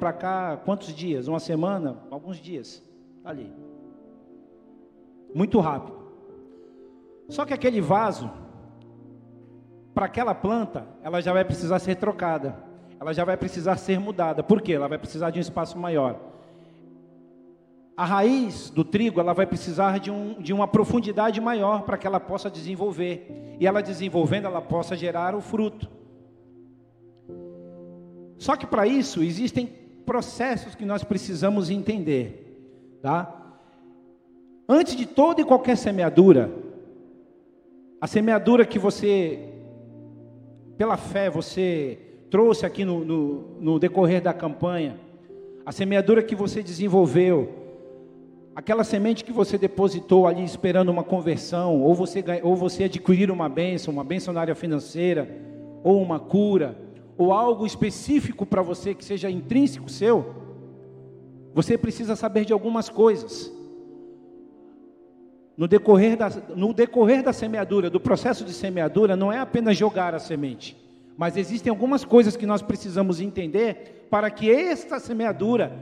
para cá quantos dias? Uma semana? Alguns dias. Ali. Muito rápido. Só que aquele vaso, para aquela planta, ela já vai precisar ser trocada. Ela já vai precisar ser mudada. Por quê? Ela vai precisar de um espaço maior. A raiz do trigo, ela vai precisar de uma profundidade maior para que ela possa desenvolver. E ela desenvolvendo, ela possa gerar o fruto. Só que para isso, existem processos que nós precisamos entender. Tá? Antes de toda e qualquer semeadura, a semeadura que você, pela fé, você trouxe aqui no decorrer da campanha, a semeadura que você desenvolveu, aquela semente que você depositou ali esperando uma conversão, ou você adquirir uma bênção na área financeira, ou uma cura, ou algo específico para você que seja intrínseco seu, você precisa saber de algumas coisas. No decorrer da semeadura, do processo de semeadura, não é apenas jogar a semente, mas existem algumas coisas que nós precisamos entender para que esta semeadura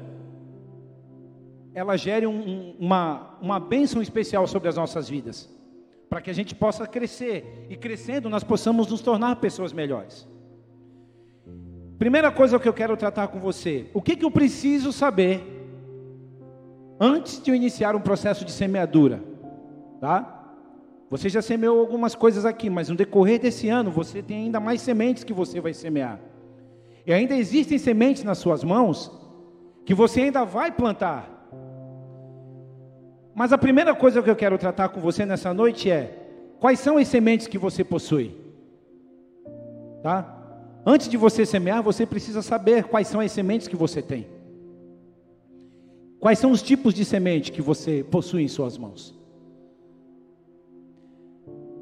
ela gere uma bênção especial sobre as nossas vidas, para que a gente possa crescer, e crescendo nós possamos nos tornar pessoas melhores. Primeira coisa que eu quero tratar com você, o que eu preciso saber, antes de eu iniciar um processo de semeadura, tá? Você já semeou algumas coisas aqui, mas no decorrer desse ano, você tem ainda mais sementes que você vai semear, e ainda existem sementes nas suas mãos, que você ainda vai plantar. Mas a primeira coisa que eu quero tratar com você nessa noite é, quais são as sementes que você possui? Tá? Antes de você semear, você precisa saber quais são as sementes que você tem. Quais são os tipos de semente que você possui em suas mãos?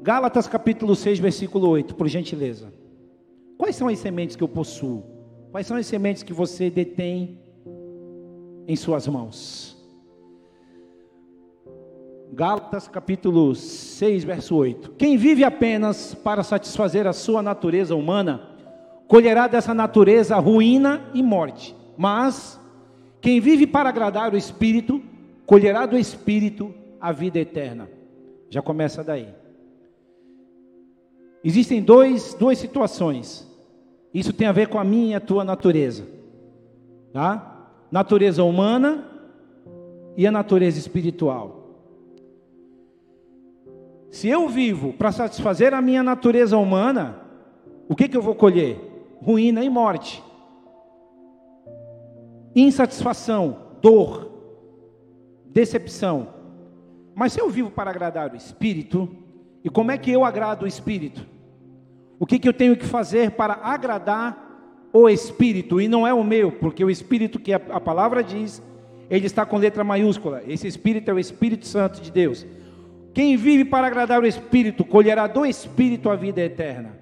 Gálatas capítulo 6, versículo 8, por gentileza. Quais são as sementes que eu possuo? Quais são as sementes que você detém em suas mãos? Gálatas capítulo 6, verso 8. Quem vive apenas para satisfazer a sua natureza humana, colherá dessa natureza ruína e morte. Mas, quem vive para agradar o Espírito, colherá do Espírito a vida eterna. Já começa daí. Existem duas situações. Isso tem a ver com a minha e a tua natureza. Tá? Natureza humana e a natureza espiritual. Se eu vivo para satisfazer a minha natureza humana, o que eu vou colher? Ruína e morte. Insatisfação, dor, decepção. Mas se eu vivo para agradar o Espírito, e como é que eu agrado o Espírito? O que eu tenho que fazer para agradar o Espírito? E não é o meu, porque o Espírito que a palavra diz, ele está com letra maiúscula. Esse Espírito é o Espírito Santo de Deus. Quem vive para agradar o Espírito, colherá do Espírito a vida eterna.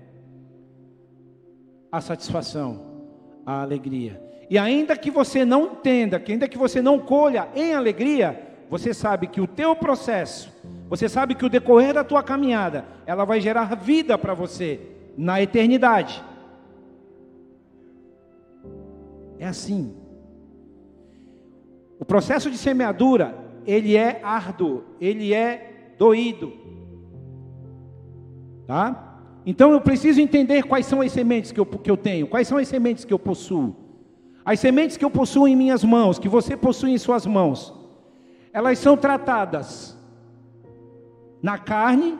A satisfação, a alegria. E ainda que você não entenda, que ainda que você não colha em alegria, você sabe que o teu processo, você sabe que o decorrer da tua caminhada, ela vai gerar vida para você na eternidade. É assim. O processo de semeadura, ele é árduo, ele é doído, tá? Então eu preciso entender quais são as sementes que eu tenho, quais são as sementes que eu possuo. As sementes que eu possuo em minhas mãos, que você possui em suas mãos, elas são tratadas na carne,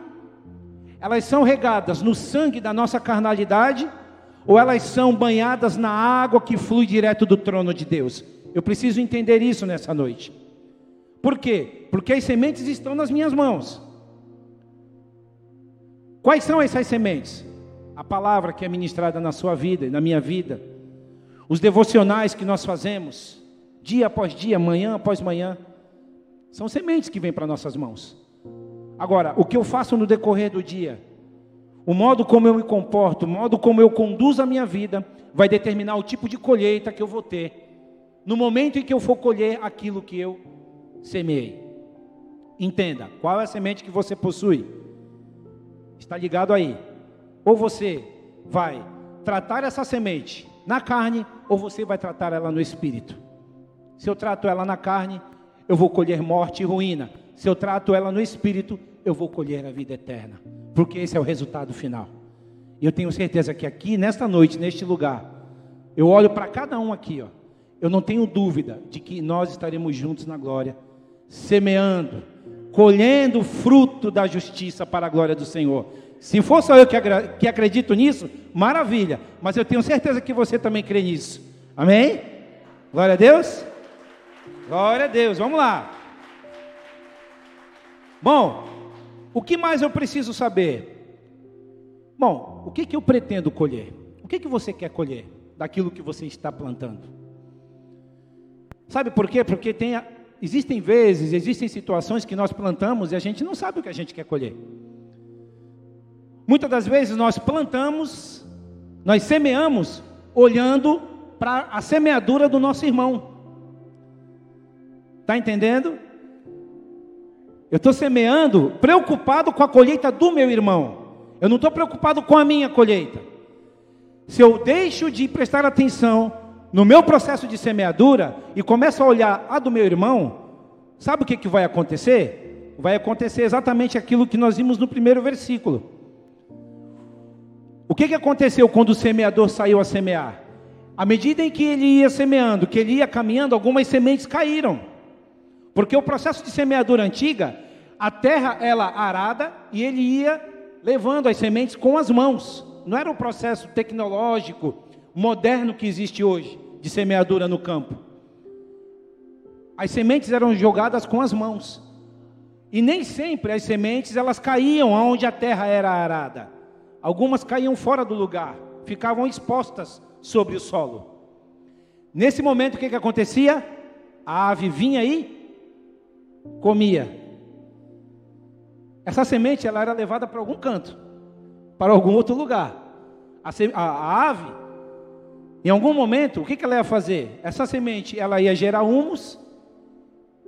elas são regadas no sangue da nossa carnalidade, ou elas são banhadas na água que flui direto do trono de Deus. Eu preciso entender isso nessa noite. Por quê? Porque as sementes estão nas minhas mãos. Quais são essas sementes? A palavra que é ministrada na sua vida e na minha vida. Os devocionais que nós fazemos, dia após dia, manhã após manhã. São sementes que vêm para nossas mãos. Agora, o que eu faço no decorrer do dia, o modo como eu me comporto, o modo como eu conduzo a minha vida, vai determinar o tipo de colheita que eu vou ter, no momento em que eu for colher aquilo que eu semeei. Entenda, qual é a semente que você possui? Está ligado aí. Ou você vai tratar essa semente na carne ou você vai tratar ela no espírito. Se eu trato ela na carne, eu vou colher morte e ruína. Se eu trato ela no espírito, eu vou colher a vida eterna. Porque esse é o resultado final. E eu tenho certeza que aqui, nesta noite, neste lugar, eu olho para cada um aqui, ó. Eu não tenho dúvida de que nós estaremos juntos na glória, semeando, colhendo o fruto da justiça para a glória do Senhor. Se for só eu que acredito nisso, maravilha, mas eu tenho certeza que você também crê nisso, amém? Glória a Deus, glória a Deus, vamos lá. Bom, o que mais eu preciso saber? Bom, o que eu pretendo colher? O que você quer colher daquilo que você está plantando? Sabe por quê? Porque existem vezes, existem situações que nós plantamos e a gente não sabe o que a gente quer colher. Muitas das vezes nós plantamos, nós semeamos, olhando para a semeadura do nosso irmão. Está entendendo? Eu estou semeando, preocupado com a colheita do meu irmão. Eu não estou preocupado com a minha colheita. Se eu deixo de prestar atenção no meu processo de semeadura e começo a olhar a do meu irmão, sabe o que vai acontecer? Vai acontecer exatamente aquilo que nós vimos no primeiro versículo. O que aconteceu quando o semeador saiu a semear? À medida em que ele ia semeando, que ele ia caminhando, algumas sementes caíram. Porque o processo de semeadura antiga, a terra ela arada e ele ia levando as sementes com as mãos. Não era o processo tecnológico, moderno que existe hoje, de semeadura no campo. As sementes eram jogadas com as mãos. E nem sempre as sementes elas caíam onde a terra era arada. Algumas caíam fora do lugar, ficavam expostas sobre o solo. Nesse momento, o que acontecia? A ave vinha e comia. Essa semente ela era levada para algum canto, para algum outro lugar. A ave, em algum momento, o que ela ia fazer? Essa semente ela ia gerar humus,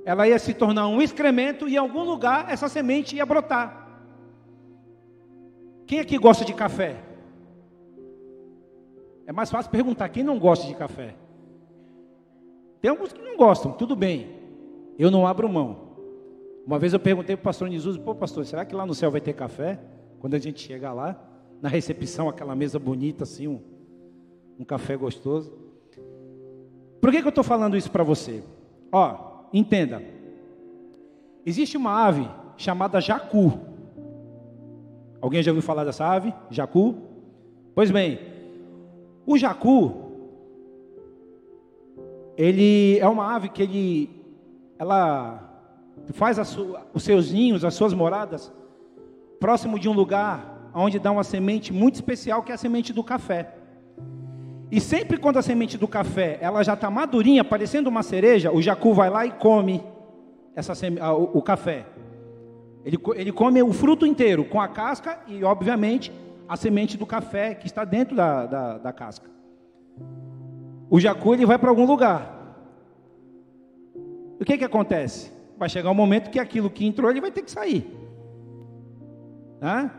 ela ia se tornar um excremento e em algum lugar essa semente ia brotar. Quem aqui gosta de café? É mais fácil perguntar quem não gosta de café. Tem alguns que não gostam, tudo bem. Eu não abro mão. Uma vez eu perguntei para o pastor Nizuso, pô pastor, será que lá no céu vai ter café? Quando a gente chegar lá, na recepção, aquela mesa bonita assim, um café gostoso. Por que eu estou falando isso para você? Ó, entenda. Existe uma ave chamada jacu. Alguém já ouviu falar dessa ave? Jacu? Pois bem, o jacu, ele é uma ave que ela faz os seus ninhos, as suas moradas, próximo de um lugar onde dá uma semente muito especial, que é a semente do café. E sempre quando a semente do café, ela já está madurinha, parecendo uma cereja, o jacu vai lá e come o café. Ele come o fruto inteiro, com a casca e, obviamente, a semente do café que está dentro da casca. O jacu, ele vai para algum lugar. O que acontece? Vai chegar um momento que aquilo que entrou, ele vai ter que sair. Né?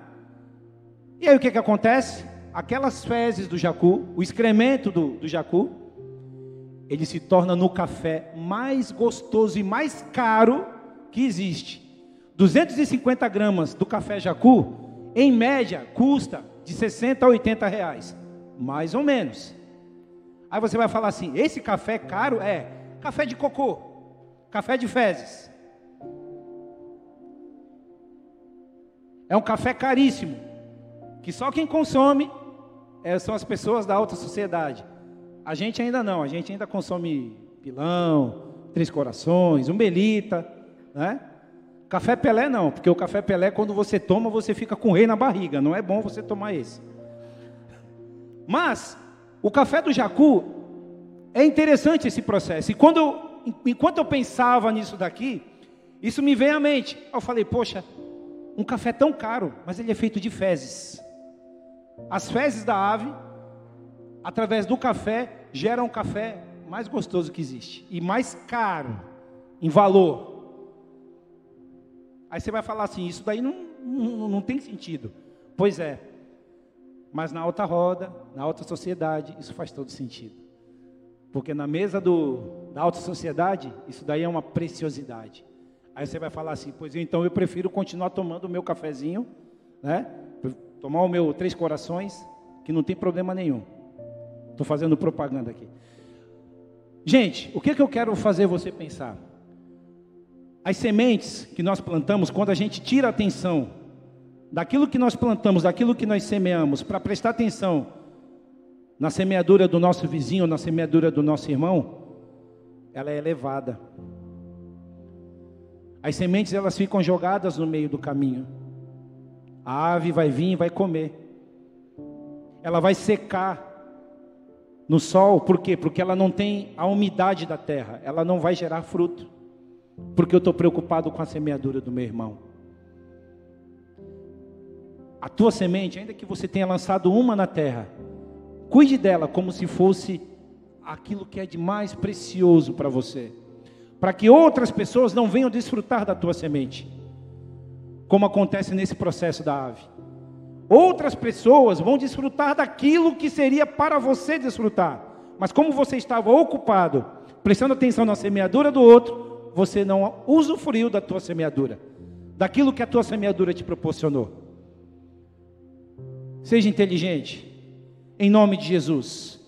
E aí, o que acontece? Aquelas fezes do jacu, o excremento do jacu, ele se torna no café mais gostoso e mais caro que existe. 250 gramas do café jacu, em média, custa de 60 a 80 reais, mais ou menos. Aí você vai falar assim, esse café caro é café de cocô, café de fezes. É um café caríssimo, que só quem consome são as pessoas da alta sociedade. A gente ainda não, a gente ainda consome pilão, três corações, umbelita, né? Café Pelé não, porque o café Pelé, quando você toma, você fica com rei na barriga. Não é bom você tomar esse. Mas, o café do jacu, é interessante esse processo. E enquanto eu pensava nisso daqui, isso me veio à mente. Eu falei, poxa, um café tão caro, mas ele é feito de fezes. As fezes da ave, através do café, geram o café mais gostoso que existe. E mais caro, em valor. Aí você vai falar assim, isso daí não tem sentido. Pois é, Mas na alta roda, na alta sociedade, isso faz todo sentido. Porque na mesa da alta sociedade, isso daí é uma preciosidade. Aí você vai falar assim, pois então eu prefiro continuar tomando o meu cafezinho, né? Tomar o meu 3 corações, que não tem problema nenhum. Estou fazendo propaganda aqui. Gente, o que é que eu quero fazer você pensar? As sementes que nós plantamos, quando a gente tira a atenção daquilo que nós plantamos, daquilo que nós semeamos, para prestar atenção na semeadura do nosso vizinho, na semeadura do nosso irmão, ela é elevada. As sementes, elas ficam jogadas no meio do caminho. A ave vai vir e vai comer. Ela vai secar no sol, por quê? Porque ela não tem a umidade da terra, ela não vai gerar fruto, porque eu estou preocupado com a semeadura do meu irmão. A tua semente, ainda que você tenha lançado uma na terra, cuide dela como se fosse aquilo que é de mais precioso para você, para que outras pessoas não venham desfrutar da tua semente, como acontece nesse processo da ave. Outras pessoas vão desfrutar daquilo que seria para você desfrutar. Mas como você estava ocupado, prestando atenção na semeadura do outro, você não usufruiu da tua semeadura, daquilo que a tua semeadura te proporcionou. Seja inteligente, em nome de Jesus.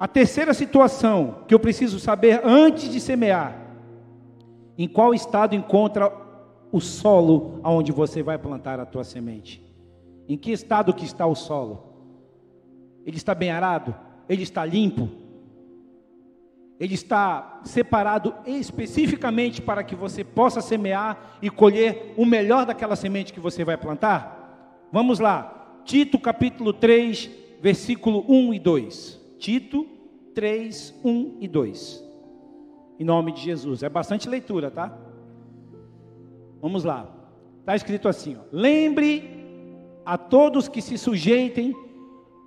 A terceira situação que eu preciso saber antes de semear: em qual estado encontra o solo aonde você vai plantar a tua semente? Em que estado que está o solo? Ele está bem arado? Ele está limpo? Ele está separado especificamente para que você possa semear e colher o melhor daquela semente que você vai plantar? Vamos lá, Tito capítulo 3, versículo 1 e 2, Tito 3, 1 e 2, em nome de Jesus. É bastante leitura, tá? Vamos lá, está escrito assim, ó: lembre a todos que se sujeitem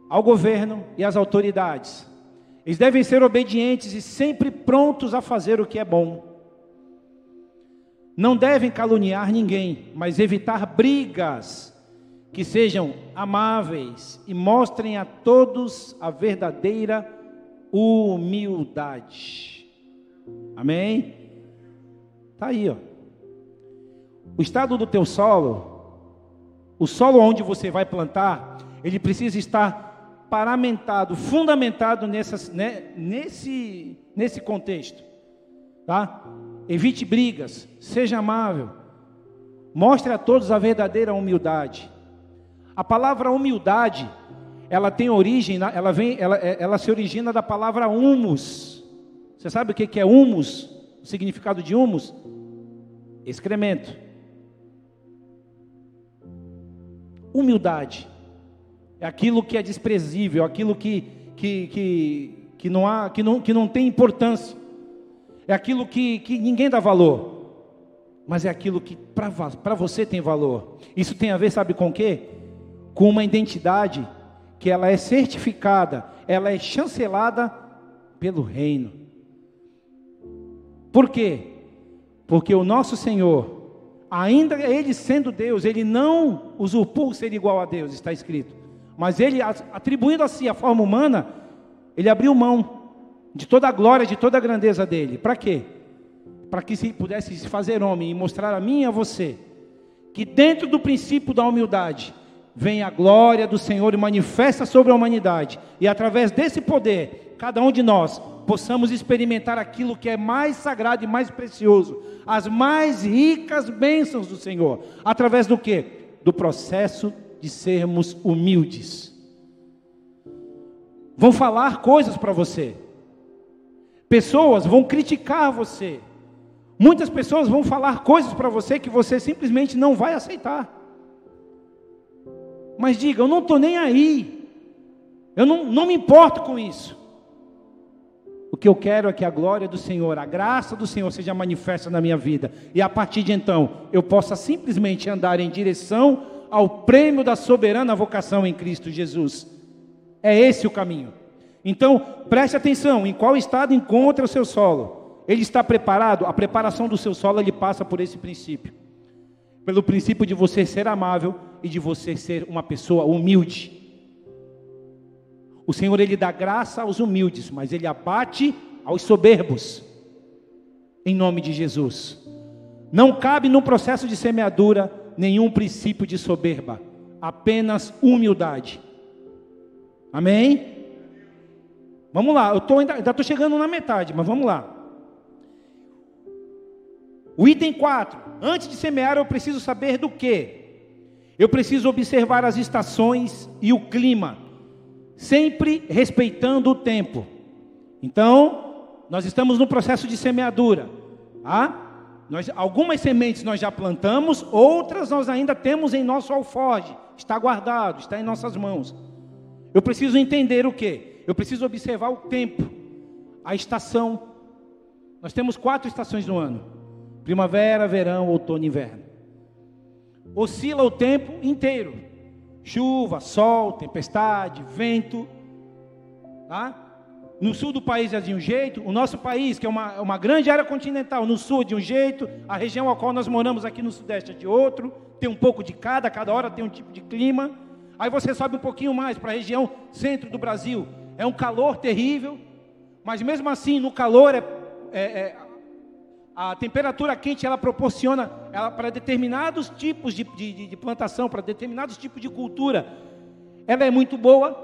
ao governo e às autoridades, eles devem ser obedientes e sempre prontos a fazer o que é bom, não devem caluniar ninguém, mas evitar brigas, que sejam amáveis e mostrem a todos a verdadeira humildade, amém? Está aí, ó. O estado do teu solo, o solo onde você vai plantar, ele precisa estar paramentado, fundamentado nesse contexto, tá? Evite brigas, seja amável, mostre a todos a verdadeira humildade. A palavra humildade, ela tem origem, ela se origina da palavra humus. Você sabe o que é humus? O significado de humus? Excremento. Humildade é aquilo que é desprezível, aquilo que não tem importância, é aquilo que ninguém dá valor, mas é aquilo que para você tem valor. Isso tem a ver, sabe com o quê? Com uma identidade que ela é certificada, ela é chancelada pelo reino. Por quê? Porque o nosso Senhor, ainda ele sendo Deus, ele não usurpou ser igual a Deus, está escrito, mas ele, atribuindo a si a forma humana, ele abriu mão de toda a glória, de toda a grandeza dele. Para quê? Para que se pudesse se fazer homem e mostrar a mim e a você que dentro do princípio da humildade vem a glória do Senhor e manifesta sobre a humanidade, e através desse poder, cada um de nós possamos experimentar aquilo que é mais sagrado e mais precioso, as mais ricas bênçãos do Senhor, através do quê? Do processo de sermos humildes. Vão falar coisas para você, pessoas vão criticar você, muitas pessoas vão falar coisas para você que você simplesmente não vai aceitar. Mas diga: eu não estou nem aí, eu não me importo com isso. O que eu quero é que a glória do Senhor, a graça do Senhor seja manifesta na minha vida, e a partir de então, eu possa simplesmente andar em direção ao prêmio da soberana vocação em Cristo Jesus. É esse o caminho. Então, preste atenção, em qual estado encontra o seu solo? Ele está preparado? A preparação do seu solo, ele passa por esse princípio, pelo princípio de você ser amável e de você ser uma pessoa humilde. O Senhor, Ele dá graça aos humildes, mas Ele abate aos soberbos, em nome de Jesus. Não cabe no processo de semeadura nenhum princípio de soberba, apenas humildade. Amém? Vamos lá, eu ainda estou chegando na metade, mas vamos lá. O item 4, antes de semear eu preciso saber do quê? Eu preciso observar as estações e o clima, sempre respeitando o tempo. Então, nós estamos no processo de semeadura, tá? Algumas sementes nós já plantamos, outras nós ainda temos em nosso alforje, está guardado, está em nossas mãos. Eu preciso entender o quê? Eu preciso observar o tempo, a estação. Nós temos 4 estações no ano: primavera, verão, outono e inverno. Oscila o tempo inteiro: chuva, sol, tempestade, vento, tá? No sul do país é de um jeito, o nosso país, que é uma grande área continental, no sul é de um jeito, a região a qual nós moramos aqui no sudeste é de outro, tem um pouco de cada hora tem um tipo de clima. Aí você sobe um pouquinho mais para a região centro do Brasil, é um calor terrível, mas mesmo assim no calor a temperatura quente ela proporciona para determinados tipos de plantação, para determinados tipos de cultura, ela é muito boa.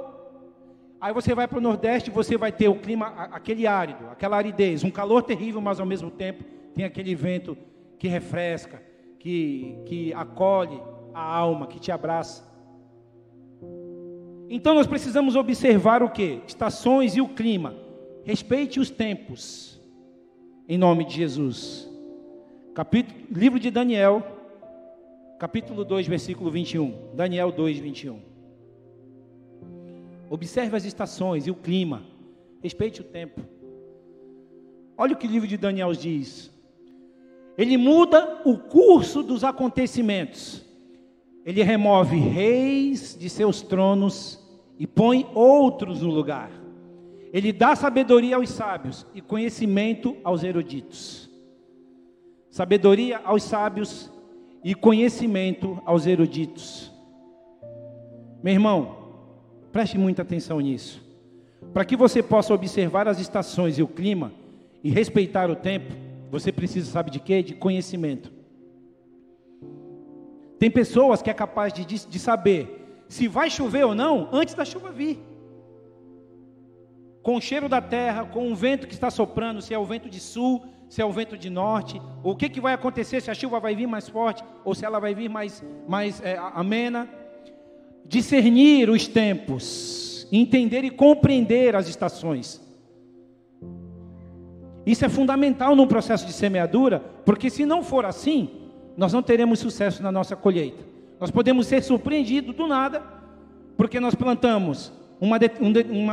Aí você vai para o Nordeste, você vai ter o clima, aquele árido, aquela aridez, um calor terrível, mas ao mesmo tempo tem aquele vento que refresca, que acolhe a alma, que te abraça. Então nós precisamos observar o quê? Estações e o clima. Respeite os tempos, em nome de Jesus. Livro de Daniel, capítulo 2, versículo 21. Daniel 2, 21. Observe as estações e o clima, respeite o tempo. Olha o que o livro de Daniel diz. Ele muda o curso dos acontecimentos. Ele remove reis de seus tronos e põe outros no lugar. Ele dá sabedoria aos sábios e conhecimento aos eruditos. Sabedoria aos sábios e conhecimento aos eruditos. Meu irmão, preste muita atenção nisso. Para que você possa observar as estações e o clima e respeitar o tempo, você precisa, sabe de quê? De conhecimento. Tem pessoas que é capaz de saber se vai chover ou não antes da chuva vir. Com o cheiro da terra, com o vento que está soprando, se é o vento de sul, se é o vento de norte, o que vai acontecer, se a chuva vai vir mais forte ou se ela vai vir mais amena. Discernir os tempos, entender e compreender as estações. Isso é fundamental no processo de semeadura, porque se não for assim, nós não teremos sucesso na nossa colheita. Nós podemos ser surpreendidos do nada, porque nós plantamos uma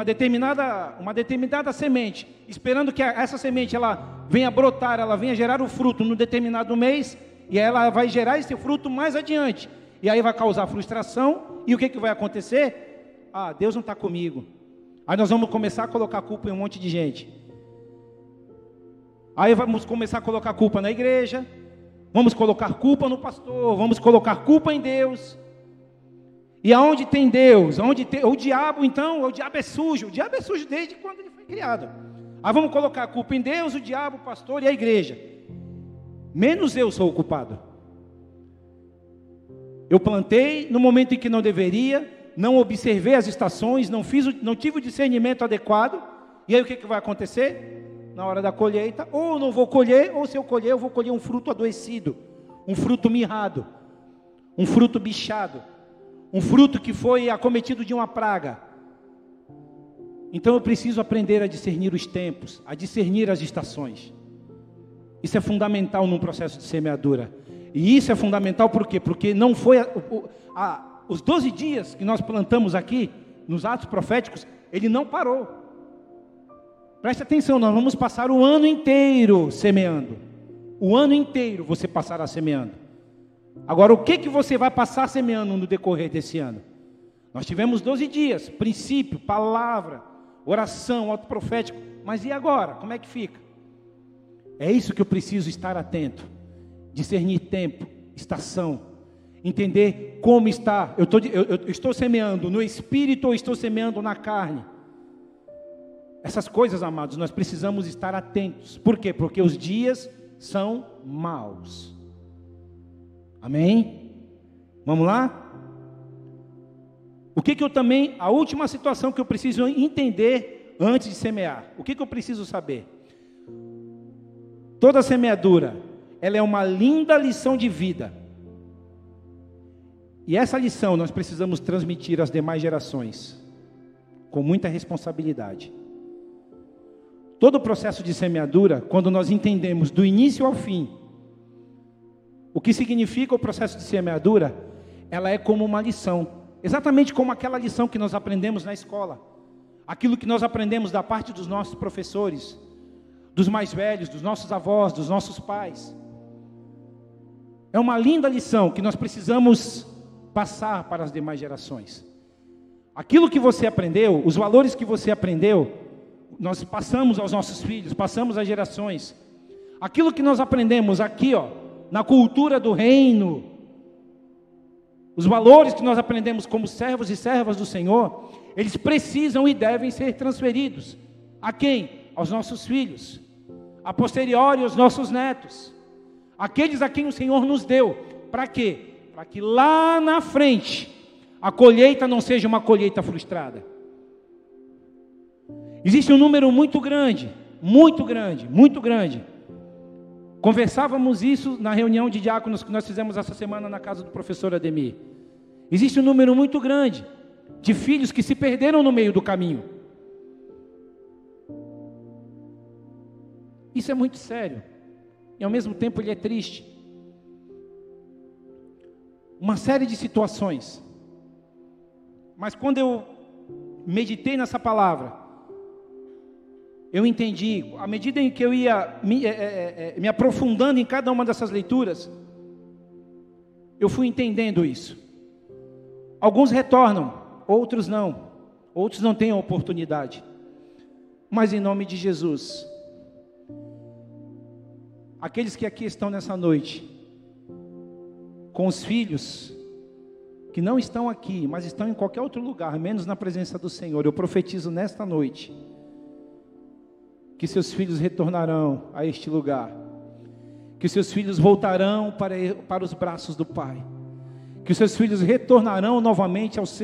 determinada semente, esperando que essa semente ela venha brotar, ela venha gerar o fruto num determinado mês, e ela vai gerar esse fruto mais adiante. E aí vai causar frustração, e o que vai acontecer? Ah, Deus não está comigo. Aí nós vamos começar a colocar culpa em um monte de gente. Aí vamos começar a colocar culpa na igreja, vamos colocar culpa no pastor, vamos colocar culpa em Deus. E aonde tem Deus? O diabo então, o diabo é sujo desde quando ele foi criado. Aí vamos colocar a culpa em Deus, o diabo, o pastor e a igreja. Menos eu sou o culpado. Eu plantei no momento em que não deveria, não observei as estações, não tive o discernimento adequado, e aí o que vai acontecer? Na hora da colheita, ou eu não vou colher, ou se eu colher, eu vou colher um fruto adoecido, um fruto mirrado, um fruto bichado, um fruto que foi acometido de uma praga. Então eu preciso aprender a discernir os tempos, a discernir as estações. Isso é fundamental num processo de semeadura. E isso é fundamental por quê? Porque não foi os 12 dias que nós plantamos aqui, nos atos proféticos, ele não parou. Preste atenção, nós vamos passar o ano inteiro semeando. O ano inteiro você passará semeando. Agora, o que você vai passar semeando no decorrer desse ano? Nós tivemos 12 dias, princípio, palavra, oração, ato profético. Mas e agora? Como é que fica? É isso que eu preciso estar atento. Discernir tempo, estação, Entender como está, eu estou semeando no espírito ou estou semeando na carne. Essas coisas, amados, nós precisamos estar atentos. Por quê? Porque os dias são maus. Amém? Vamos lá? O que eu também, a última situação que eu preciso entender antes de semear. O que eu preciso saber? Toda semeadura, ela é uma linda lição de vida. E essa lição nós precisamos transmitir às demais gerações, com muita responsabilidade. Todo o processo de semeadura, quando nós entendemos do início ao fim, o que significa o processo de semeadura, ela é como uma lição, exatamente como aquela lição que nós aprendemos na escola, aquilo que nós aprendemos da parte dos nossos professores, dos mais velhos, dos nossos avós, dos nossos pais. É uma linda lição que nós precisamos passar para as demais gerações. Aquilo que você aprendeu, os valores que você aprendeu, nós passamos aos nossos filhos, passamos às gerações. Aquilo que nós aprendemos aqui, ó, na cultura do reino, os valores que nós aprendemos como servos e servas do Senhor, eles precisam e devem ser transferidos. A quem? Aos nossos filhos, a posteriori aos nossos netos, aqueles a quem o Senhor nos deu, para quê? Para que lá na frente, a colheita não seja uma colheita frustrada. Existe um número muito grande, conversávamos isso na reunião de diáconos que nós fizemos essa semana na casa do professor Ademir, existe um número muito grande de filhos que se perderam no meio do caminho. Isso é muito sério, e ao mesmo tempo ele é triste. Uma série de situações, mas quando eu meditei nessa palavra, eu entendi, à medida em que eu ia me aprofundando em cada uma dessas leituras, eu fui entendendo isso. Alguns retornam, outros não têm a oportunidade, mas em nome de Jesus, aqueles que aqui estão nessa noite, com os filhos, que não estão aqui, mas estão em qualquer outro lugar, menos na presença do Senhor, eu profetizo nesta noite, que seus filhos retornarão a este lugar, que seus filhos voltarão para os braços do Pai, que seus filhos retornarão novamente às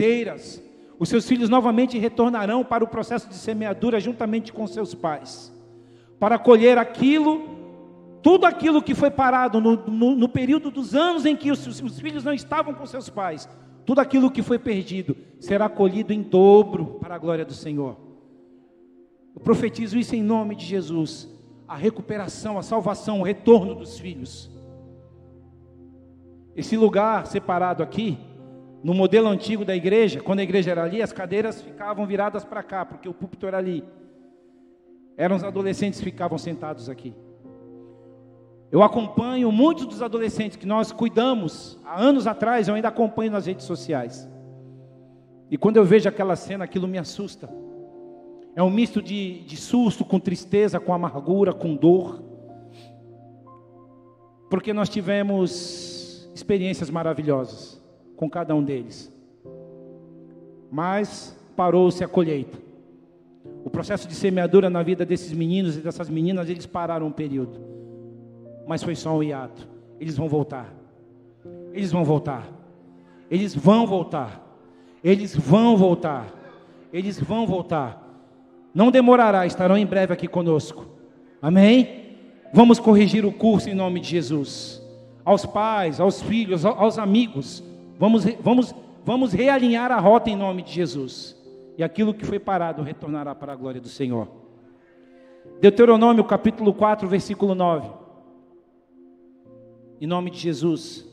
eiras, os seus filhos novamente retornarão para o processo de semeadura, juntamente com seus pais, para colher tudo aquilo que foi parado no período dos anos em que os filhos não estavam com seus pais, tudo aquilo que foi perdido, será colhido em dobro para a glória do Senhor. Eu profetizo isso em nome de Jesus, a recuperação, a salvação, o retorno dos filhos. Esse lugar separado aqui, no modelo antigo da igreja, quando a igreja era ali, as cadeiras ficavam viradas para cá, porque o púlpito era ali. Eram os adolescentes que ficavam sentados aqui. Eu acompanho muitos dos adolescentes que nós cuidamos, há anos atrás, eu ainda acompanho nas redes sociais. E quando eu vejo aquela cena, aquilo me assusta. É um misto de susto, com tristeza, com amargura, com dor. Porque nós tivemos experiências maravilhosas com cada um deles. Mas parou-se a colheita. O processo de semeadura na vida desses meninos e dessas meninas, eles pararam um período. Mas foi só um hiato. Eles vão voltar. Eles vão voltar. Eles vão voltar. Eles vão voltar. Eles vão voltar. Não demorará, estarão em breve aqui conosco. Amém? Vamos corrigir o curso em nome de Jesus. Aos pais, aos filhos, aos amigos. Vamos realinhar a rota em nome de Jesus. E aquilo que foi parado retornará para a glória do Senhor. Deuteronômio capítulo 4, versículo 9. Em nome de Jesus.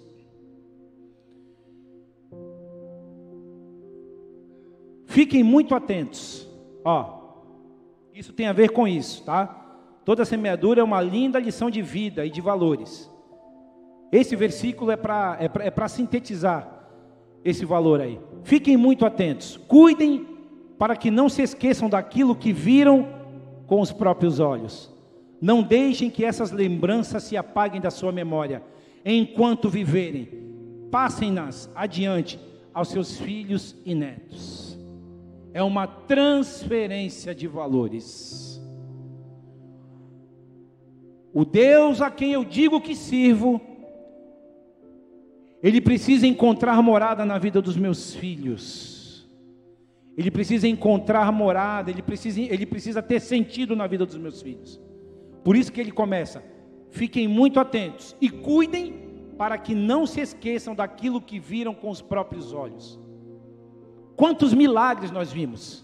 Fiquem muito atentos. Isso tem a ver com isso, tá? Toda semeadura é uma linda lição de vida e de valores. Esse versículo é para sintetizar esse valor aí. Fiquem muito atentos. Cuidem para que não se esqueçam daquilo que viram com os próprios olhos. Não deixem que essas lembranças se apaguem da sua memória. enquanto viverem, passem-nas adiante aos seus filhos e netos. É uma transferência de valores. O Deus a quem eu digo que sirvo, Ele precisa encontrar morada na vida dos meus filhos. Ele precisa encontrar morada, ele precisa ter sentido na vida dos meus filhos. Por isso que ele começa: fiquem muito atentos e cuidem para que não se esqueçam daquilo que viram com os próprios olhos. Quantos milagres nós vimos?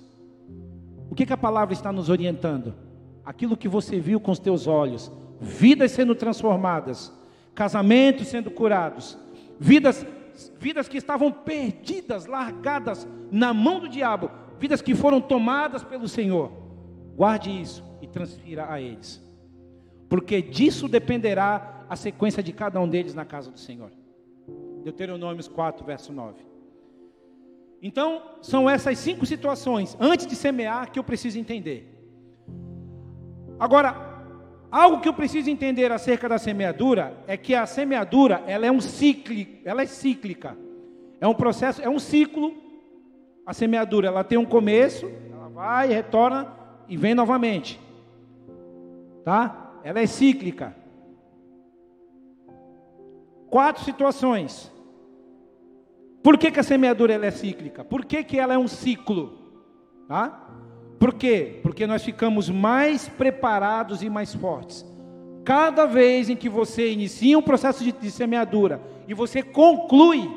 O que a palavra está nos orientando? Aquilo que você viu com os teus olhos, vidas sendo transformadas, casamentos sendo curados, vidas que estavam perdidas, largadas na mão do diabo, vidas que foram tomadas pelo Senhor. Guarde isso e transfira a eles, porque disso dependerá a sequência de cada um deles na casa do Senhor. Deuteronômio 4, verso 9. Então, são essas 5 situações, antes de semear, que eu preciso entender. Agora, algo que eu preciso entender acerca da semeadura, é que a semeadura, ela é cíclica, é um processo, é um ciclo. A semeadura, ela tem um começo, ela vai, retorna e vem novamente, tá? Ela é cíclica. 4 situações. Por que a semeadura ela é cíclica? Por que ela é um ciclo? Tá? Por quê? Porque nós ficamos mais preparados e mais fortes. Cada vez em que você inicia um processo de semeadura, e você conclui,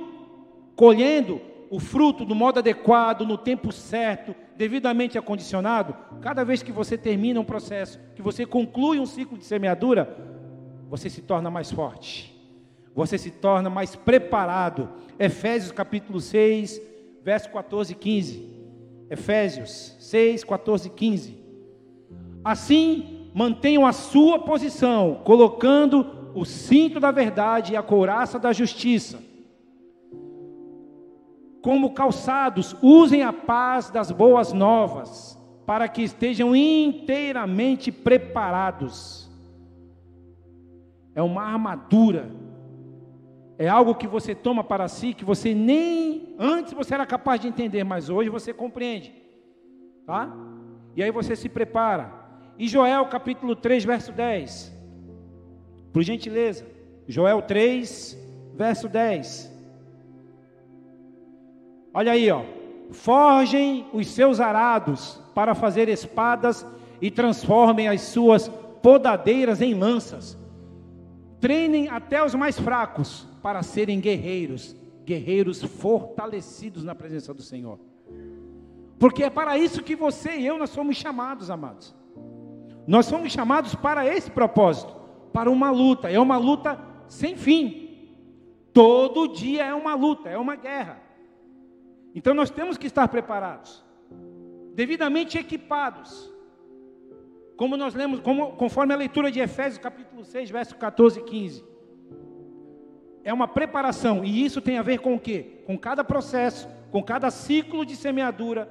colhendo o fruto do modo adequado, no tempo certo, devidamente acondicionado, cada vez que você termina um processo, que você conclui um ciclo de semeadura, você se torna mais forte. Você se torna mais preparado. Efésios capítulo 6, verso 14 e 15. Efésios 6, 14 e 15. Assim, mantenham a sua posição, colocando o cinto da verdade e a couraça da justiça. Como calçados, usem a paz das boas novas, para que estejam inteiramente preparados. É uma armadura. É algo que você toma para si, que você nem, antes você era capaz de entender, mas hoje você compreende, tá? E aí você se prepara. E Joel capítulo 3, verso 10, por gentileza, Joel 3, verso 10, olha aí, ó, forjem os seus arados para fazer espadas e transformem as suas podadeiras em lanças, treinem até os mais fracos, para serem guerreiros, guerreiros fortalecidos na presença do Senhor, porque é para isso que você e eu, nós somos chamados, amados, nós somos chamados para esse propósito, para uma luta, é uma luta sem fim, todo dia é uma luta, é uma guerra, então nós temos que estar preparados, devidamente equipados, como nós lemos, conforme a leitura de Efésios capítulo 6, verso 14 e 15, é uma preparação, e isso tem a ver com o quê? Com cada processo, com cada ciclo de semeadura,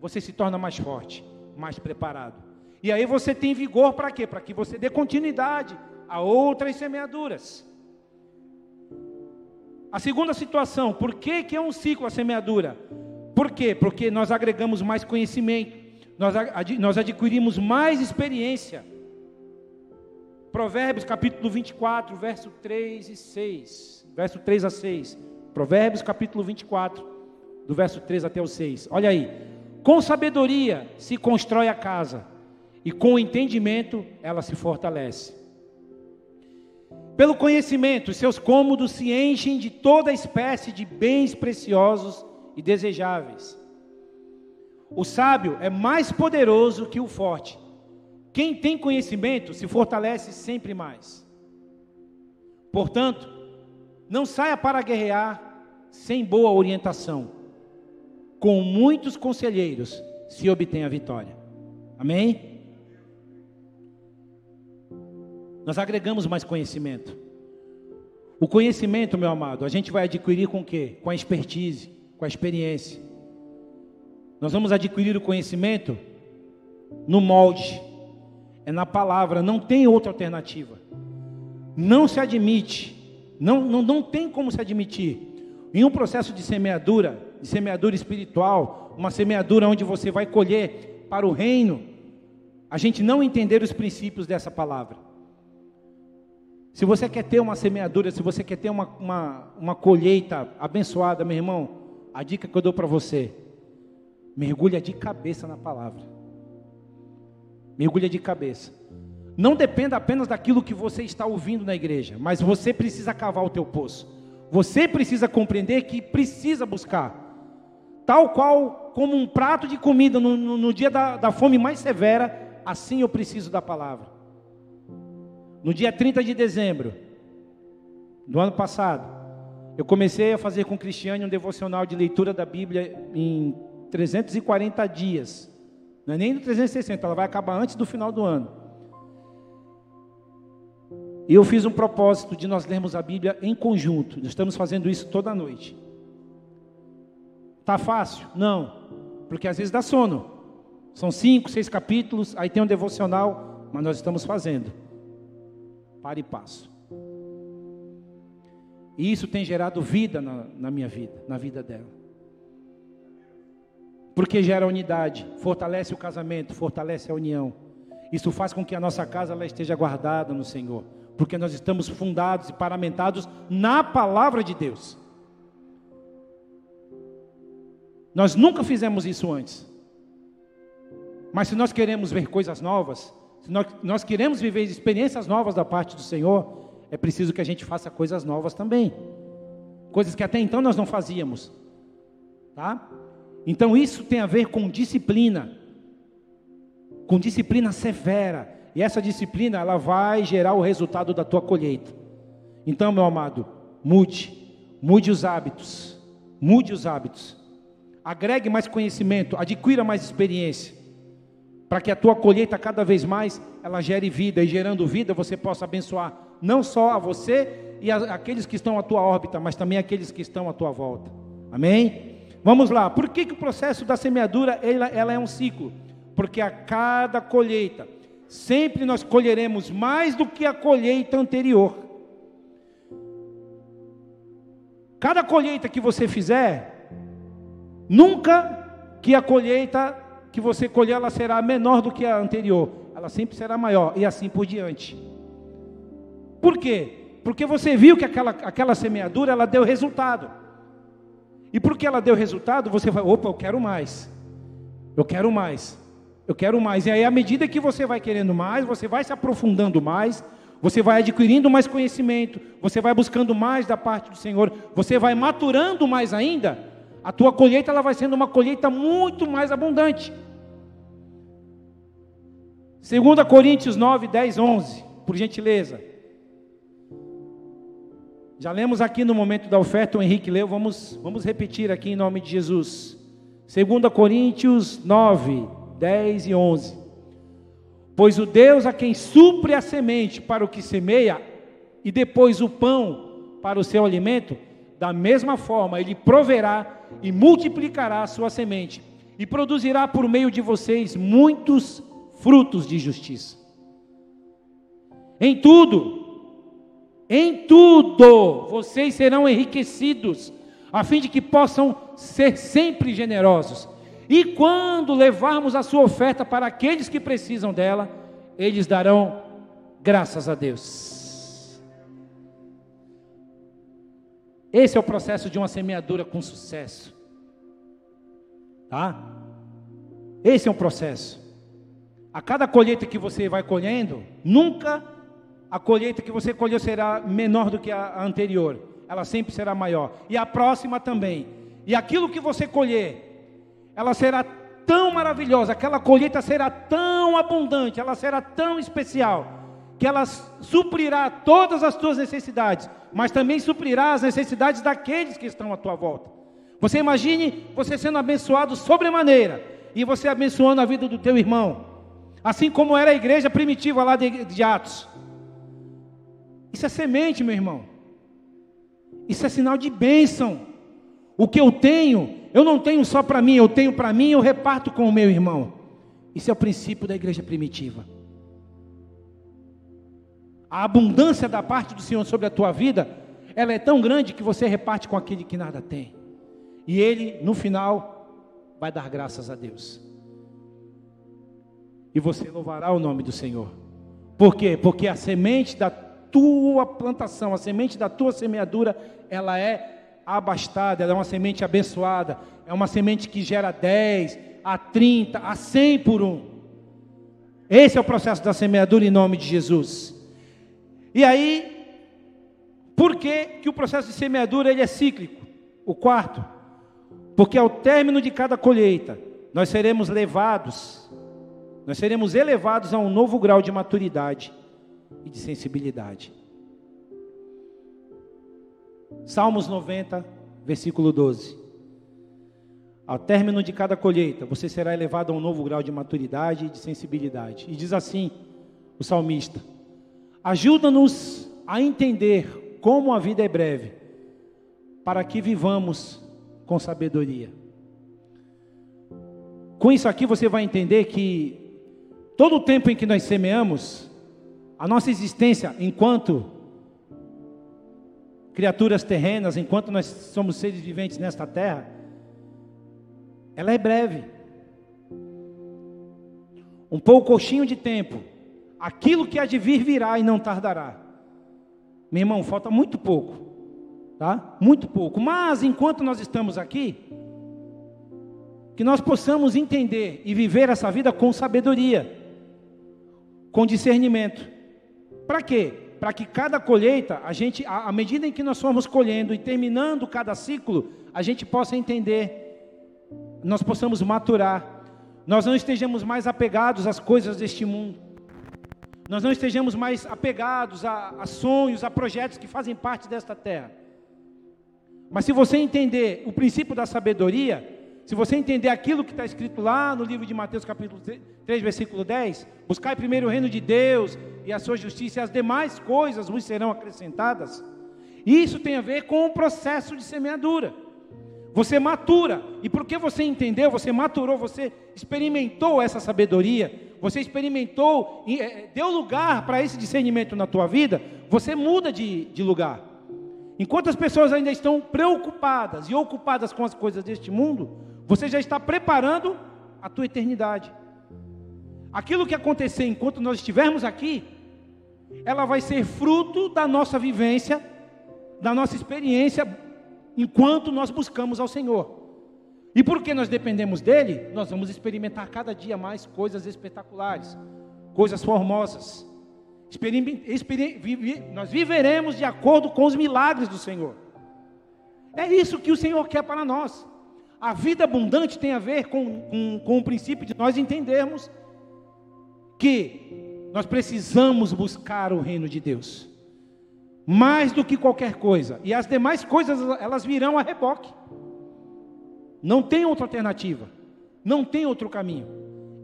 você se torna mais forte, mais preparado, e aí você tem vigor para quê? Para que você dê continuidade a outras semeaduras. A segunda situação, por que é um ciclo a semeadura? Por quê? Porque nós agregamos mais conhecimento, nós adquirimos mais experiência. Provérbios capítulo 24, verso 3 e 6, verso 3 a 6, Provérbios capítulo 24, do verso 3 até o 6, olha aí, com sabedoria se constrói a casa, e com entendimento ela se fortalece, pelo conhecimento os seus cômodos se enchem de toda espécie de bens preciosos e desejáveis, o sábio é mais poderoso que o forte, quem tem conhecimento se fortalece sempre mais. Portanto, não saia para guerrear sem boa orientação. Com muitos conselheiros se obtém a vitória. Amém? Nós agregamos mais conhecimento. O conhecimento, meu amado, a gente vai adquirir com o quê? Com a expertise, com a experiência. Nós vamos adquirir o conhecimento no molde. É na palavra, não tem outra alternativa, não se admite, Não tem como se admitir. Em um processo de semeadura espiritual, uma semeadura onde você vai colher para o reino, a gente não entender os princípios dessa palavra. Se você quer ter uma semeadura, se você quer ter uma colheita abençoada, meu irmão, a dica que eu dou para você, mergulha de cabeça na palavra. Mergulha de cabeça. Não dependa apenas daquilo que você está ouvindo na igreja, mas você precisa cavar o teu poço. Você precisa compreender que precisa buscar. Tal qual como um prato de comida no dia da fome mais severa, assim eu preciso da palavra. No dia 30 de dezembro do ano passado, eu comecei a fazer com o Cristiane um devocional de leitura da Bíblia em 340 dias. Não é nem no 360, ela vai acabar antes do final do ano. E eu fiz um propósito de nós lermos a Bíblia em conjunto. Nós estamos fazendo isso toda noite. Está fácil? Não. Porque às vezes dá sono. São 5, 6 capítulos, aí tem um devocional, mas nós estamos fazendo. Para e passo. E isso tem gerado vida na minha vida, na vida dela. Porque gera unidade, fortalece o casamento, fortalece a união. Isso faz com que a nossa casa ela esteja guardada no Senhor. Porque nós estamos fundados e paramentados na palavra de Deus. Nós nunca fizemos isso antes. Mas se nós queremos ver coisas novas, se nós queremos viver experiências novas da parte do Senhor, é preciso que a gente faça coisas novas também. Coisas que até então nós não fazíamos. Tá? Então isso tem a ver com disciplina severa. E essa disciplina, ela vai gerar o resultado da tua colheita. Então, meu amado, mude os hábitos, Agregue mais conhecimento, adquira mais experiência, para que a tua colheita cada vez mais, ela gere vida, e gerando vida você possa abençoar, não só a você e aqueles que estão à tua órbita, mas também aqueles que estão à tua volta, amém? Vamos lá, por que o processo da semeadura, ela é um ciclo? Porque a cada colheita, sempre nós colheremos mais do que a colheita anterior. Cada colheita que você fizer, nunca que a colheita que você colher, ela será menor do que a anterior. Ela sempre será maior e assim por diante. Por quê? Porque você viu que aquela semeadura, ela deu resultado. E porque ela deu resultado, você vai, opa, eu quero mais. Eu quero mais. Eu quero mais. E aí, à medida que você vai querendo mais, você vai se aprofundando mais, você vai adquirindo mais conhecimento, você vai buscando mais da parte do Senhor, você vai maturando mais ainda. A tua colheita, ela vai sendo uma colheita muito mais abundante. 2 Coríntios 9, 10, 11, por gentileza. Já lemos aqui no momento da oferta, o Henrique leu, vamos repetir aqui em nome de Jesus. 2 Coríntios 9, 10 e 11. Pois o Deus a quem supre a semente para o que semeia, e depois o pão para o seu alimento, da mesma forma, Ele proverá e multiplicará a sua semente e produzirá por meio de vocês muitos frutos de justiça. Em tudo, vocês serão enriquecidos, a fim de que possam ser sempre generosos. E quando levarmos a sua oferta para aqueles que precisam dela, eles darão graças a Deus. Esse é o processo de uma semeadura com sucesso. Tá? Esse é um processo. A cada colheita que você vai colhendo, nunca a colheita que você colheu será menor do que a anterior. Ela sempre será maior. E a próxima também. E aquilo que você colher, ela será tão maravilhosa, aquela colheita será tão abundante, ela será tão especial, que ela suprirá todas as tuas necessidades, mas também suprirá as necessidades daqueles que estão à tua volta. Você imagine você sendo abençoado sobremaneira, e você abençoando a vida do teu irmão, assim como era a igreja primitiva lá de Atos. Isso é semente, meu irmão. Isso é sinal de bênção. O que eu tenho, eu não tenho só para mim, eu tenho para mim e eu reparto com o meu irmão. Isso é o princípio da igreja primitiva. A abundância da parte do Senhor sobre a tua vida, ela é tão grande que você reparte com aquele que nada tem. E ele, no final, vai dar graças a Deus. E você louvará o nome do Senhor. Por quê? Porque a semente da tua plantação, a semente da tua semeadura, ela é abastada, ela é uma semente abençoada, é uma semente que gera 10, a 30, a 100 por um. Esse é o processo da semeadura em nome de Jesus. E aí, por que o processo de semeadura ele é cíclico? O quarto, porque ao término de cada colheita, nós seremos elevados a um novo grau de maturidade e de sensibilidade. Salmos 90, versículo 12. Ao término de cada colheita, você será elevado a um novo grau de maturidade e de sensibilidade. E diz assim o salmista: ajuda-nos a entender como a vida é breve, para que vivamos com sabedoria. Com isso aqui você vai entender que todo o tempo em que nós semeamos, a nossa existência enquanto criaturas terrenas, enquanto nós somos seres viventes nesta terra, ela é breve. Um poucochinho de tempo, aquilo que há de vir virá e não tardará. Meu irmão, falta muito pouco. Tá? Muito pouco, mas enquanto nós estamos aqui, que nós possamos entender e viver essa vida com sabedoria, com discernimento. Para quê? Para que cada colheita, à medida em que nós formos colhendo e terminando cada ciclo, a gente possa entender, nós possamos maturar, nós não estejamos mais apegados às coisas deste mundo, nós não estejamos mais apegados a sonhos, a projetos que fazem parte desta terra. Mas se você entender o princípio da sabedoria, se você entender aquilo que está escrito lá no livro de Mateus capítulo 3, versículo 10, buscai primeiro o reino de Deus e a sua justiça, e as demais coisas vos serão acrescentadas. Isso tem a ver com o processo de semeadura. Você matura, e porque você entendeu, você maturou, você experimentou essa sabedoria, você experimentou, deu lugar para esse discernimento na tua vida, você muda de lugar. Enquanto as pessoas ainda estão preocupadas e ocupadas com as coisas deste mundo, você já está preparando a tua eternidade. Aquilo que acontecer enquanto nós estivermos aqui, ela vai ser fruto da nossa vivência, da nossa experiência, enquanto nós buscamos ao Senhor. E porque nós dependemos dele, nós vamos experimentar cada dia mais coisas espetaculares, coisas formosas. Nós viveremos de acordo com os milagres do Senhor. É isso que o Senhor quer para nós. A vida abundante tem a ver com o princípio de nós entendermos que nós precisamos buscar o reino de Deus mais do que qualquer coisa, e as demais coisas elas virão a reboque. Não tem outra alternativa, não tem outro caminho,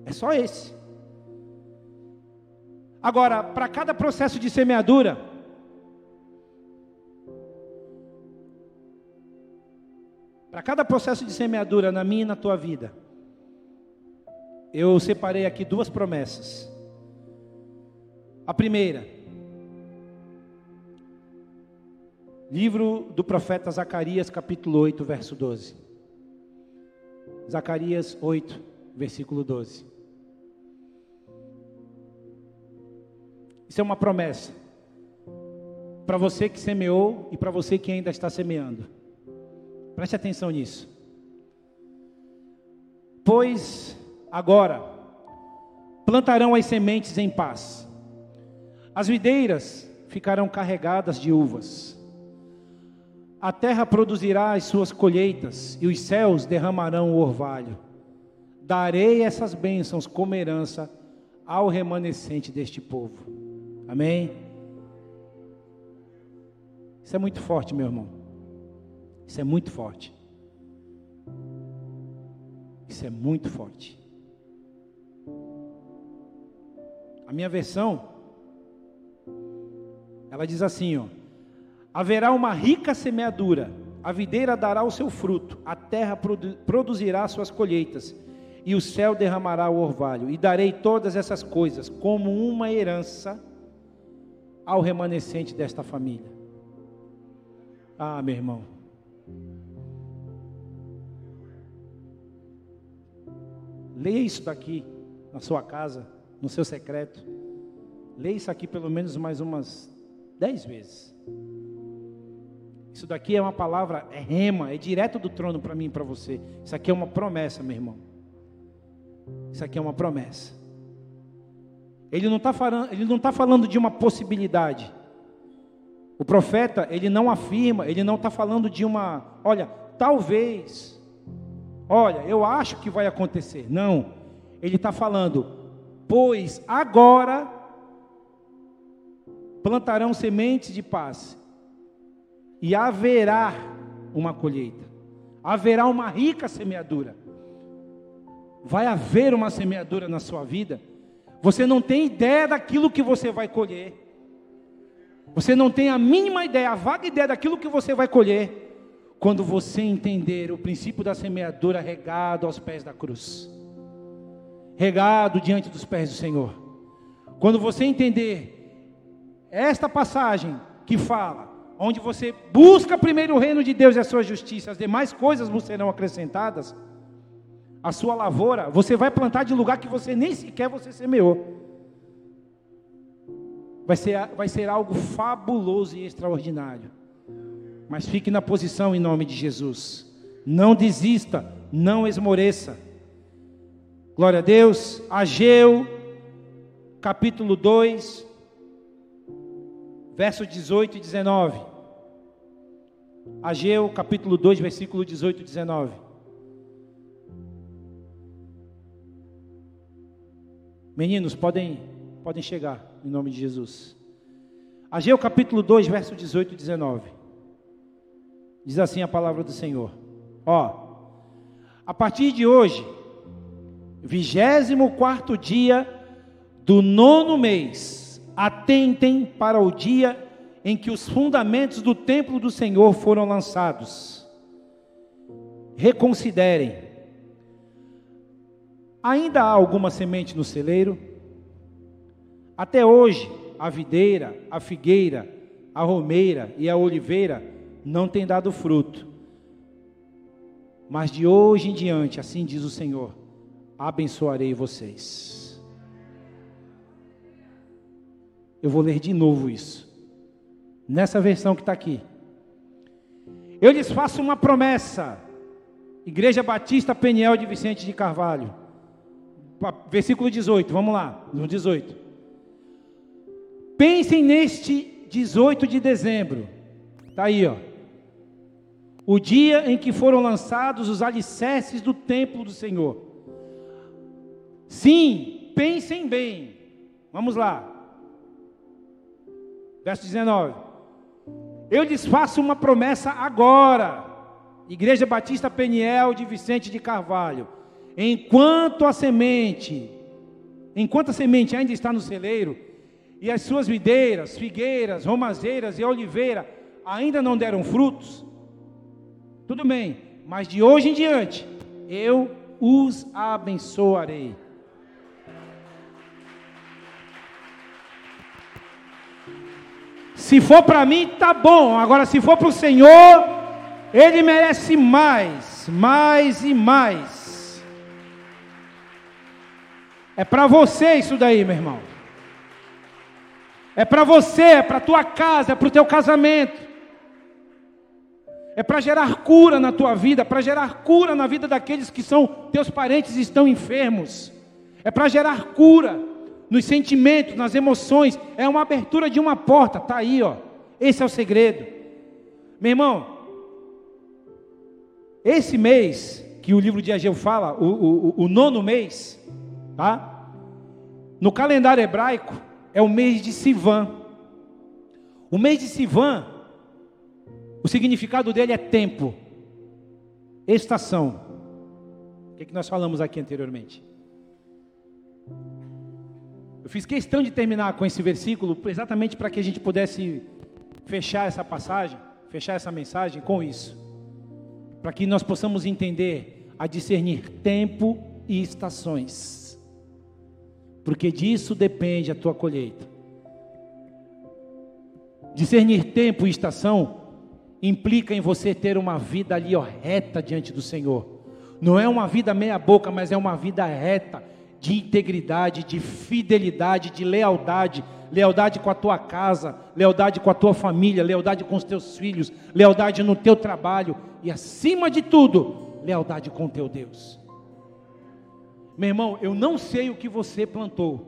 é só esse. Agora, para cada processo de semeadura, na minha e na tua vida, eu separei aqui duas promessas. A primeira, livro do profeta Zacarias, capítulo 8, verso 12. Zacarias 8, versículo 12. Isso é uma promessa para você que semeou e para você que ainda está semeando. Preste atenção nisso. Pois agora plantarão as sementes em paz, as videiras ficarão carregadas de uvas, a terra produzirá as suas colheitas e os céus derramarão o orvalho. Darei essas bênçãos como herança ao remanescente deste povo. Amém? Isso é muito forte, meu irmão. Isso é muito forte. Isso é muito forte. A minha versão, ela diz assim, ó: haverá uma rica semeadura, a videira dará o seu fruto, a terra produzirá suas colheitas, e o céu derramará o orvalho, e darei todas essas coisas como uma herança ao remanescente desta família. Ah, meu irmão, leia isso daqui na sua casa, no seu secreto. Leia isso aqui pelo menos mais umas 10 vezes. Isso daqui é uma palavra, é rema, é direto do trono para mim e para você. Isso aqui é uma promessa, meu irmão. Isso aqui é uma promessa. Ele não está falando de uma possibilidade. O profeta, ele não afirma, ele não está falando de uma, olha, talvez, olha, eu acho que vai acontecer. Não, ele está falando, pois agora plantarão sementes de paz e haverá uma colheita, haverá uma rica semeadura. Vai haver uma semeadura na sua vida. Você não tem ideia daquilo que você vai colher. Você não tem a mínima ideia, a vaga ideia daquilo que você vai colher, quando você entender o princípio da semeadura regado aos pés da cruz, regado diante dos pés do Senhor. Quando você entender esta passagem que fala, onde você busca primeiro o reino de Deus e a sua justiça, as demais coisas vos serão acrescentadas, a sua lavoura, você vai plantar de lugar que você nem sequer você semeou. Vai ser algo fabuloso e extraordinário. Mas fique na posição em nome de Jesus. Não desista, não esmoreça. Glória a Deus. Ageu, capítulo 2, versos 18 e 19. Ageu, capítulo 2, versículo 18 e 19. Meninos, podem chegar, em nome de Jesus. Ageu capítulo 2, verso 18 e 19, diz assim a palavra do Senhor, a partir de hoje, 24º dia do 9º mês, atentem para o dia em que os fundamentos do templo do Senhor foram lançados, reconsiderem, ainda há alguma semente no celeiro? Até hoje, a videira, a figueira, a romeira e a oliveira não têm dado fruto. Mas de hoje em diante, assim diz o Senhor, abençoarei vocês. Eu vou ler de novo isso, nessa versão que está aqui. Eu lhes faço uma promessa, Igreja Batista Peniel de Vicente de Carvalho, versículo 18, vamos lá, no 18. Pensem neste 18 de dezembro, está aí, o dia em que foram lançados os alicerces do templo do Senhor. Sim, pensem bem, vamos lá, verso 19, eu lhes faço uma promessa agora, Igreja Batista Peniel de Vicente de Carvalho, enquanto a semente ainda está no celeiro, e as suas videiras, figueiras, romazeiras e oliveira ainda não deram frutos, tudo bem, mas de hoje em diante, eu os abençoarei. Se for para mim, tá bom, agora se for para o Senhor, Ele merece mais, mais e mais. É para você isso daí, meu irmão. É para você, é para a tua casa, é para o teu casamento. É para gerar cura na tua vida, é para gerar cura na vida daqueles que são teus parentes e estão enfermos. É para gerar cura nos sentimentos, nas emoções. É uma abertura de uma porta, está aí, Esse é o segredo. Meu irmão, esse mês que o livro de Ageu fala, o 9º mês, tá? No calendário hebraico, é o mês de Sivan. O mês de Sivan, o significado dele é tempo, estação. O que é que nós falamos aqui anteriormente? Eu fiz questão de terminar com esse versículo, exatamente para que a gente pudesse fechar essa passagem, fechar essa mensagem com isso, para que nós possamos entender a discernir tempo e estações. Porque disso depende a tua colheita. Discernir tempo e estação implica em você ter uma vida ali, ó, reta diante do Senhor. Não é uma vida meia boca, mas é uma vida reta, de integridade, de fidelidade, de lealdade, lealdade com a tua casa, lealdade com a tua família, lealdade com os teus filhos, lealdade no teu trabalho e, acima de tudo, lealdade com o teu Deus. Meu irmão, eu não sei o que você plantou,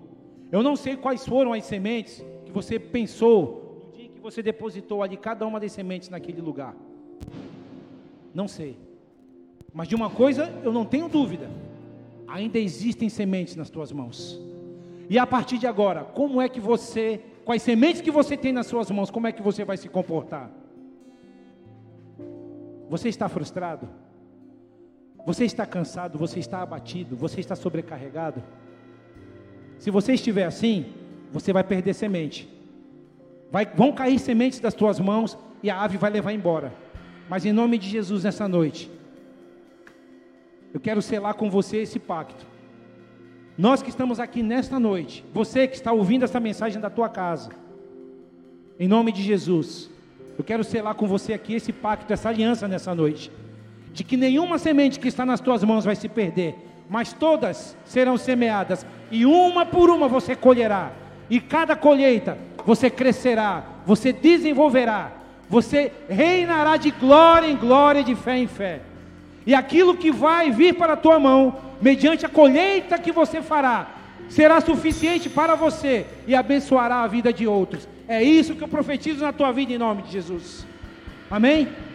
eu não sei quais foram as sementes que você pensou no dia que você depositou ali cada uma das sementes naquele lugar, não sei, mas de uma coisa eu não tenho dúvida: ainda existem sementes nas tuas mãos. E a partir de agora, como é que você, com as sementes que você tem nas suas mãos, como é que você vai se comportar? Você está frustrado? Você está cansado? Você está abatido? Você está sobrecarregado? Se você estiver assim, você vai perder semente. Vão cair sementes das tuas mãos e a ave vai levar embora. Mas em nome de Jesus, nessa noite, eu quero selar com você esse pacto. Nós que estamos aqui nesta noite, você que está ouvindo essa mensagem da tua casa, em nome de Jesus, eu quero selar com você aqui esse pacto, essa aliança nessa noite, de que nenhuma semente que está nas tuas mãos vai se perder, mas todas serão semeadas, e uma por uma você colherá, e cada colheita você crescerá, você desenvolverá, você reinará de glória em glória, de fé em fé. E aquilo que vai vir para a tua mão, mediante a colheita que você fará, será suficiente para você e abençoará a vida de outros. É isso que eu profetizo na tua vida em nome de Jesus. Amém?